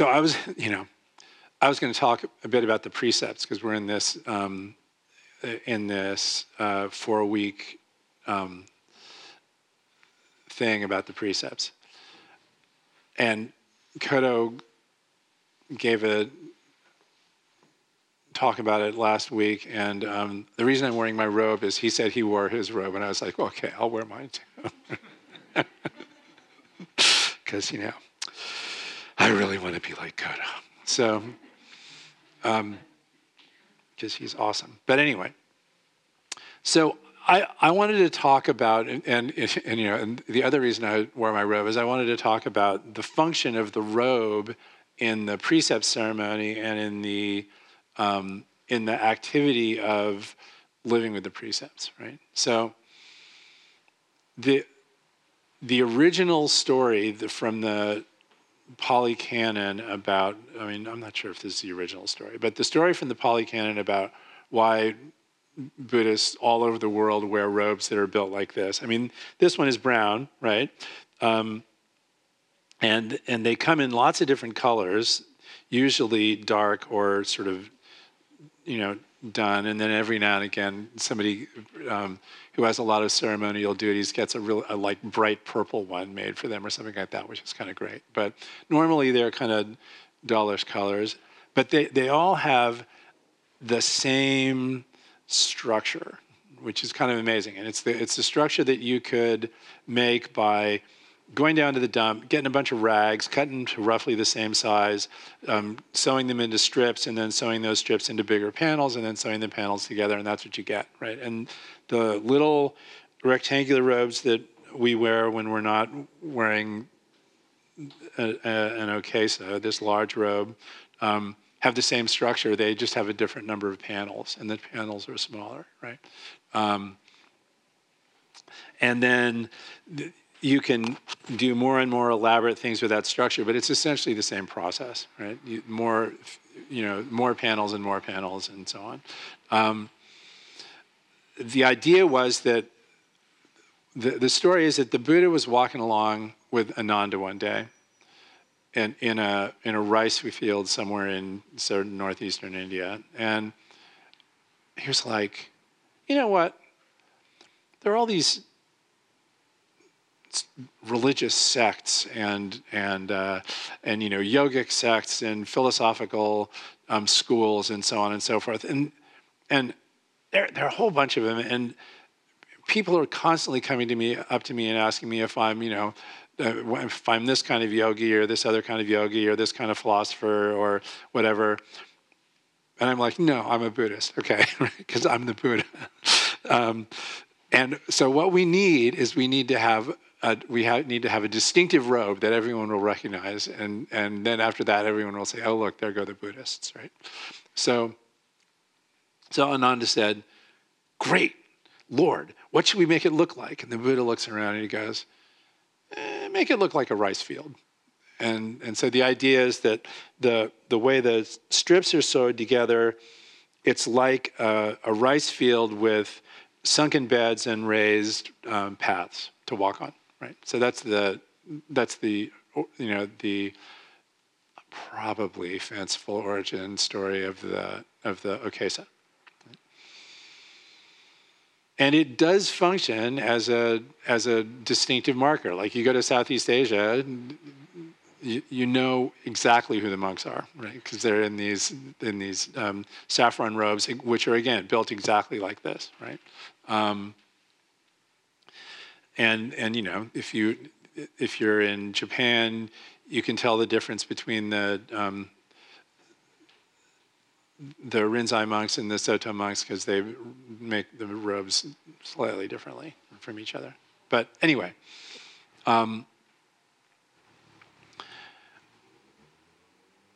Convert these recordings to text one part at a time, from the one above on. So I was, I was going to talk a bit about the precepts because we're in this 4-week thing about the precepts. And Kodo gave a talk about it last week, and the reason I'm wearing my robe is he said he wore his robe, and I was like, okay, I'll wear mine too. Because, I really want to be like Kodo. So, because he's awesome. But anyway, so I wanted to taltalk about, and the other reason I wore my robe is I wanted to talk about the function of the robe in the precept ceremony and in the activity of living with the precepts, right? So the original story from the Pali Canon about, I'm not sure if this is the original story, but the story from the Pali Canon about why Buddhists all over the world wear robes that are built like this. This one is brown, right? And they come in lots of different colors, usually dark or sort of, done. And then every now and again, somebody who has a lot of ceremonial duties gets a bright purple one made for them or something like that, which is kind of great. But normally they're kind of dullish colors. But they all have the same structure, which is kind of amazing. And it's the structure that you could make by going down to the dump, getting a bunch of rags, cutting to roughly the same size, sewing them into strips, and then sewing those strips into bigger panels, and then sewing the panels together, and that's what you get, right? And the little rectangular robes that we wear when we're not wearing an okesa, this large robe, have the same structure. They just have a different number of panels, and the panels are smaller, right? And then you can do more and more elaborate things with that structure, but it's essentially the same process, right? More panels and more panels and so on. The idea was that the story is that the Buddha was walking along with Ananda one day, and in a rice field somewhere in certain northeastern India, and he was like, you know what? There are all these religious sects and yogic sects and philosophical schools and so on and so forth, and there are a whole bunch of them, and people are constantly coming up to me and asking me if I'm if I'm this kind of yogi or this other kind of yogi or this kind of philosopher or whatever, and I'm like, no, I'm a Buddhist, okay, because I'm the Buddha. And so what we need is we need to have a distinctive robe that everyone will recognize, and then after that everyone will say, oh look, there go the Buddhists, right? So Ananda said, great, Lord, what should we make it look like? And the Buddha looks around and he goes, make it look like a rice field. And so the idea is that the way the strips are sewed together, it's like a rice field with sunken beds and raised paths to walk on, right? So that's the probably fanciful origin story of the okesa, right? And it does function as a distinctive marker. Like you go to Southeast Asia, you know exactly who the monks are, right? Because they're in these saffron robes, which are again built exactly like this, right? If you're in Japan, you can tell the difference between the Rinzai monks and the Soto monks because they make the robes slightly differently from each other. But anyway.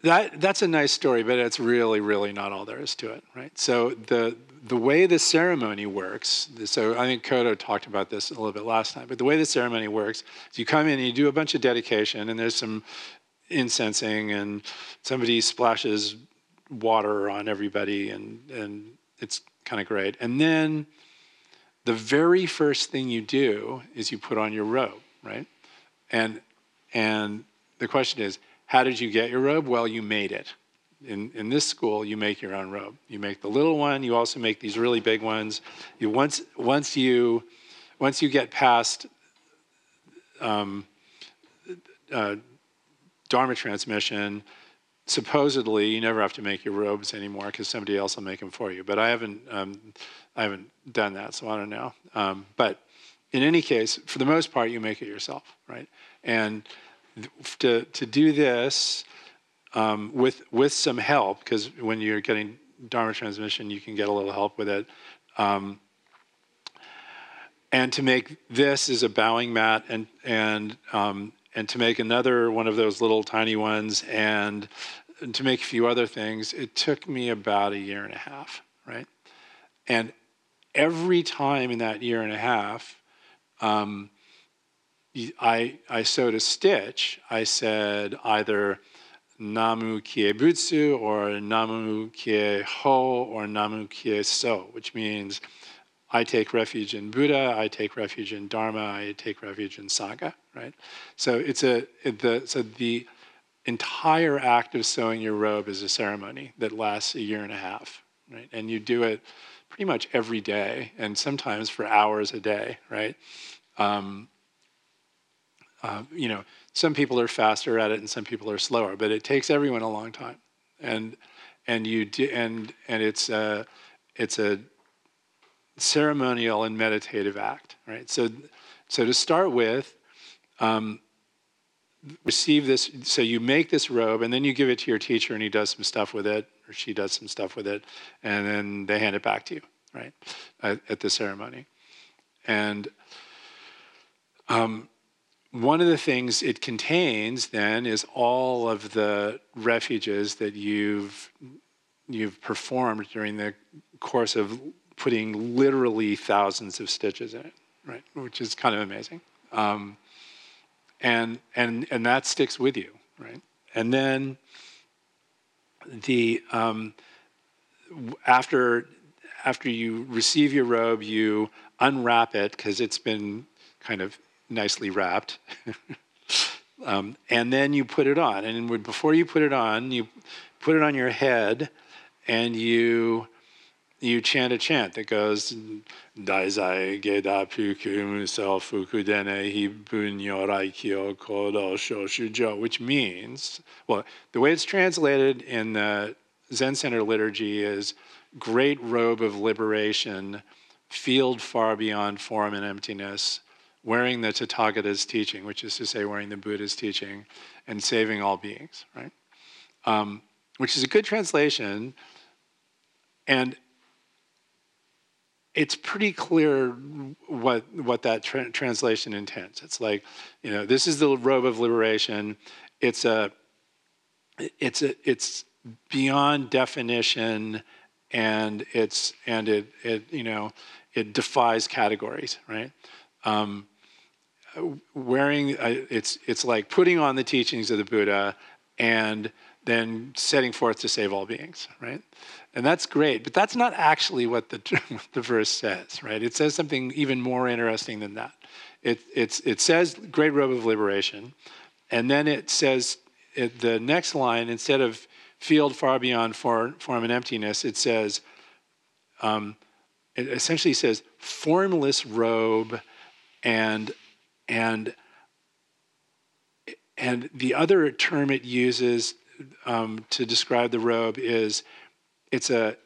That's a nice story, but it's really, really not all there is to it, right? So the way the ceremony works, so I think Kodo talked about this a little bit last time, but the way the ceremony works is you come in and you do a bunch of dedication, and there's some incensing, and somebody splashes water on everybody, and it's kind of great. And then the very first thing you do is you put on your robe, right? And the question is, How did you get your robe? Well, you made it. In this school, you make your own robe. You make the little one. You also make these really big ones. You once you get past Dharma transmission, supposedly you never have to make your robes anymore because somebody else will make them for you. But I haven't done that, so I don't know. But in any case, for the most part, you make it yourself, right? And to do this with some help, because when you're getting Dharma transmission, you can get a little help with it. And to make this is a bowing mat, and to make another one of those little tiny ones, and to make a few other things, it took me about 1.5 years, right? And every time in that 1.5 years, I sewed a stitch. I said either namu kie butsu or namu kie ho or namu kie so, which means I take refuge in Buddha, I take refuge in Dharma, I take refuge in Sangha, right? So the entire act of sewing your robe is a ceremony that lasts 1.5 years, right? And you do it pretty much every day, and sometimes for hours a day, right? You know, some people are faster at it and some people are slower, but it takes everyone a long time, and it's a ceremonial and meditative act, right? So to start with, receive this. So you make this robe, and then you give it to your teacher, and he does some stuff with it, or she does some stuff with it, and then they hand it back to you, right, at the ceremony. And one of the things it contains then is all of the refuges that you've performed during the course of putting literally thousands of stitches in it, right? Which is kind of amazing. And that sticks with you, right? And then the after you receive your robe, you unwrap it because it's been kind of nicely wrapped. And then you put it on. And before you put it on, you put it on your head, and you chant a chant that goes dai geda pu raikyo kodo sho jo, which means, well, the way it's translated in the Zen Center liturgy is great robe of liberation, field far beyond form and emptiness, wearing the Tathagata's teaching, which is to say wearing the Buddha's teaching, and saving all beings, right? Which is a good translation, and it's pretty clear what that translation intends. It's like, you know, this is the robe of liberation. It's beyond definition, and it defies categories, right? It's like putting on the teachings of the Buddha and then setting forth to save all beings, right? And that's great, but that's not actually what the verse says, right? It says something even more interesting than that. It says great robe of liberation, and then it says the next line, instead of field far beyond form and emptiness, it says, it essentially says formless robe, and the other term it uses to describe the robe is it's a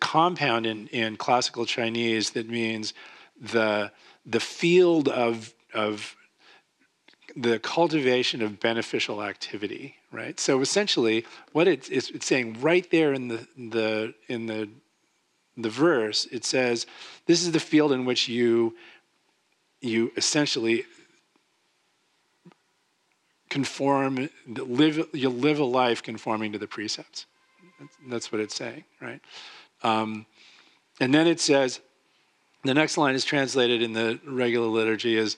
compound in classical Chinese that means the field of the cultivation of beneficial activity, right? So essentially, what it's saying right there in the verse, it says this is the field in which you essentially conform, you live a life conforming to the precepts. That's what it's saying, right? And then it says, the next line is translated in the regular liturgy as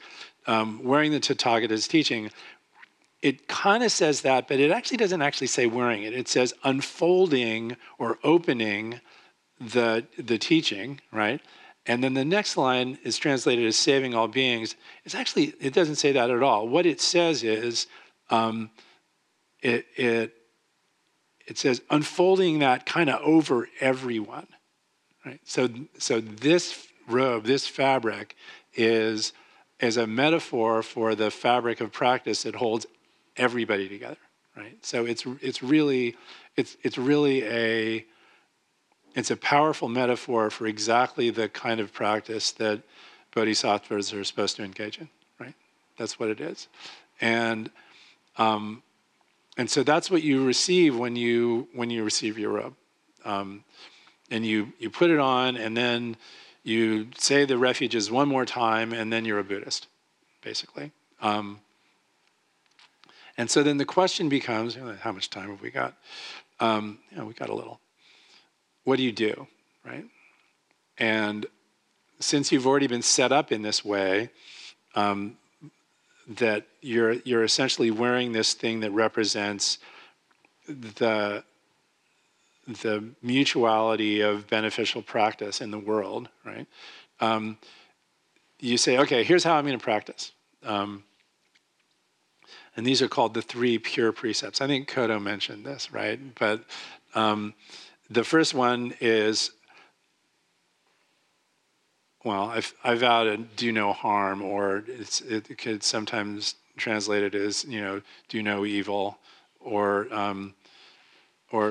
wearing the Tathagata's teaching. It kind of says that, but it actually doesn't actually say wearing it. It says unfolding or opening the teaching, right? And then the next line is translated as saving all beings. It's actually, it doesn't say that at all. What it says is, it says unfolding that kind of over everyone, right? So this robe, this fabric is a metaphor for the fabric of practice that holds everybody together, right? So it's really a powerful metaphor for exactly the kind of practice that bodhisattvas are supposed to engage in, right? That's what it is. And so that's what you receive when you receive your robe. And you put it on, and then you say the refuges one more time, and then you're a Buddhist, basically. And so then the question becomes, how much time have we got? We got a little. What do you do, right? And since you've already been set up in this way, that you're essentially wearing this thing that represents the mutuality of beneficial practice in the world, right? You say, okay, here's how I'm going to practice. And these are called the three pure precepts. I think Kodo mentioned this, right? But the first one is, well, I vow to do no harm, or it could sometimes translate it as, do no evil, or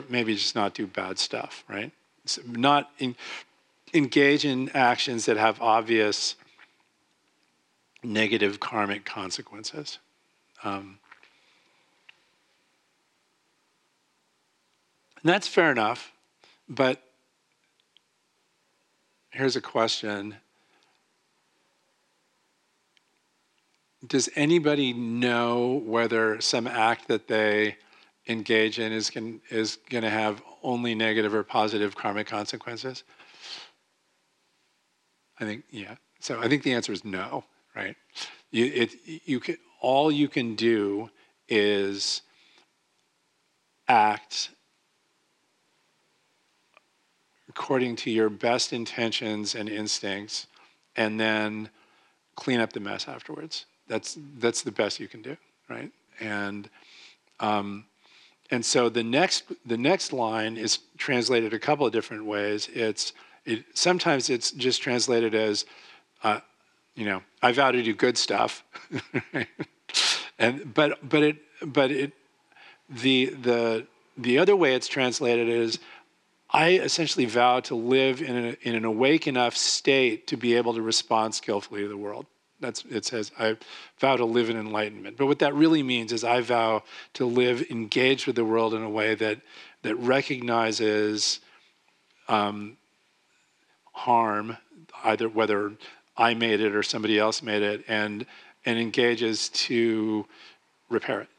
maybe just not do bad stuff, right? So not engage in actions that have obvious negative karmic consequences. And that's fair enough, but here's a question. Does anybody know whether some act that they engage in is going to have only negative or positive karmic consequences? I think, yeah. So I think the answer is no, right? All you can do is act according to your best intentions and instincts, and then clean up the mess afterwards. That's the best you can do, right? And so the next line is translated a couple of different ways. Sometimes it's just translated as, I vow to do good stuff, but the other way it's translated is, I essentially vow to live in an awake enough state to be able to respond skillfully to the world. It says, I vow to live in enlightenment. But what that really means is I vow to live engaged with the world in a way that recognizes harm, either whether I made it or somebody else made it, and engages to repair it,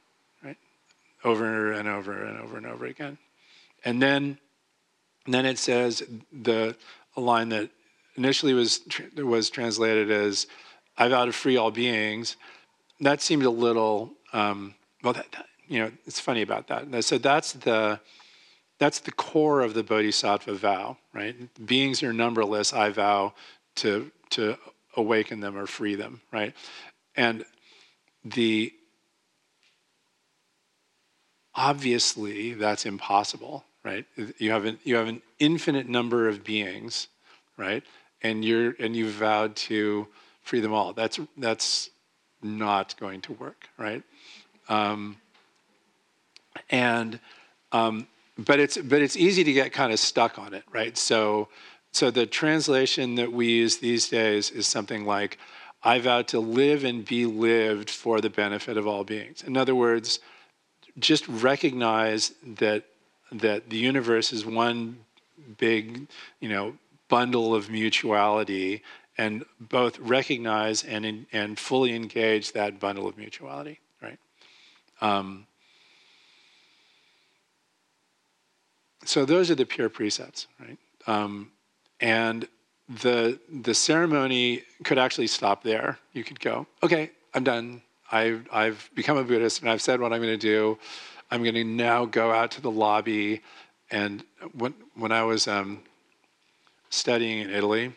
right? Over and over and over and over again. And then it says a line that initially was translated as, I vow to free all beings. That seemed a little it's funny about that. So that's the core of the bodhisattva vow, right? Beings are numberless. I vow to awaken them or free them, right? And obviously that's impossible, right? You have an infinite number of beings, right? And you've vowed to free them all. That's not going to work, right? But it's easy to get kind of stuck on it, right? So the translation that we use these days is something like, "I vow to live and be lived for the benefit of all beings." In other words, just recognize that the universe is one big, bundle of mutuality. And both recognize and fully engage that bundle of mutuality, right? So those are the pure precepts, right? And the ceremony could actually stop there. You could go, okay, I'm done. I've become a Buddhist and I've said what I'm going to do. I'm going to now go out to the lobby. And when I was studying in Italy,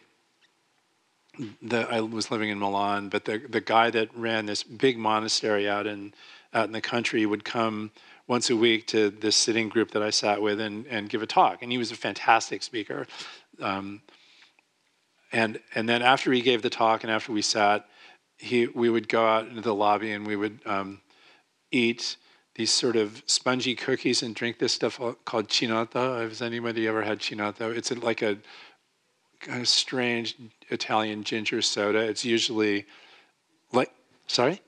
I was living in Milan, but the guy that ran this big monastery out in the country would come once a week to this sitting group that I sat with and give a talk. And he was a fantastic speaker. And then after he gave the talk and after we sat, we would go out into the lobby and we would eat these sort of spongy cookies and drink this stuff called chinotto. Has anybody ever had chinotto? It's like a kind of strange Italian ginger soda. It's usually like, sorry?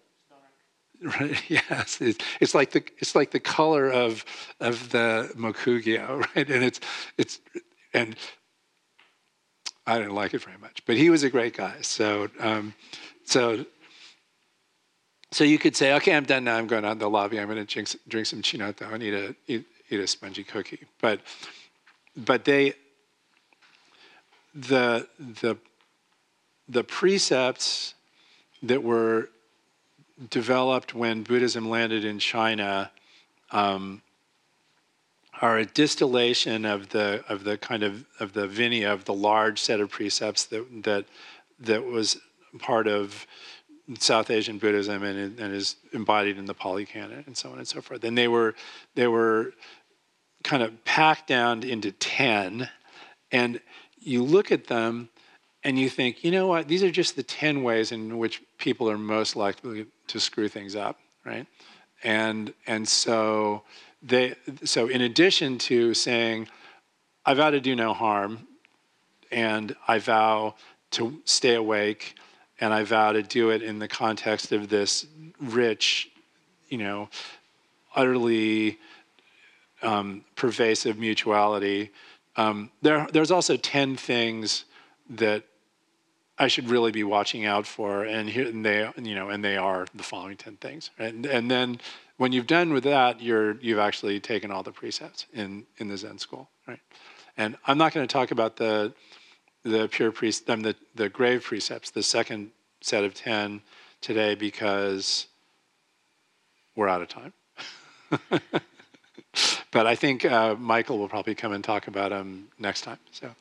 Right, yes, it's like the color of the mokugyo, right? And and I didn't like it very much, but he was a great guy. So you could say, okay, I'm done now. I'm going out in the lobby. I'm going to drink some chinotto and eat a spongy cookie. But the precepts that were developed when Buddhism landed in China are a distillation of the vinaya, of the large set of precepts that was part of South Asian Buddhism and is embodied in the Pali Canon and so on and so forth. And they were kind of packed down into 10, and you look at them and you think, you know what, these are just the 10 ways in which people are most likely to screw things up, right? And so in addition to saying, I vow to do no harm, and I vow to stay awake, and I vow to do it in the context of this rich, utterly pervasive mutuality, there's also 10 things that I should really be watching out for, and they are the following 10 things. And then when you've done with that, you've actually taken all the precepts in the Zen school, right? And I'm not going to talk about the pure precept, the grave precepts, the second set of 10 today, because we're out of time. But I think Michael will probably come and talk about them next time. So.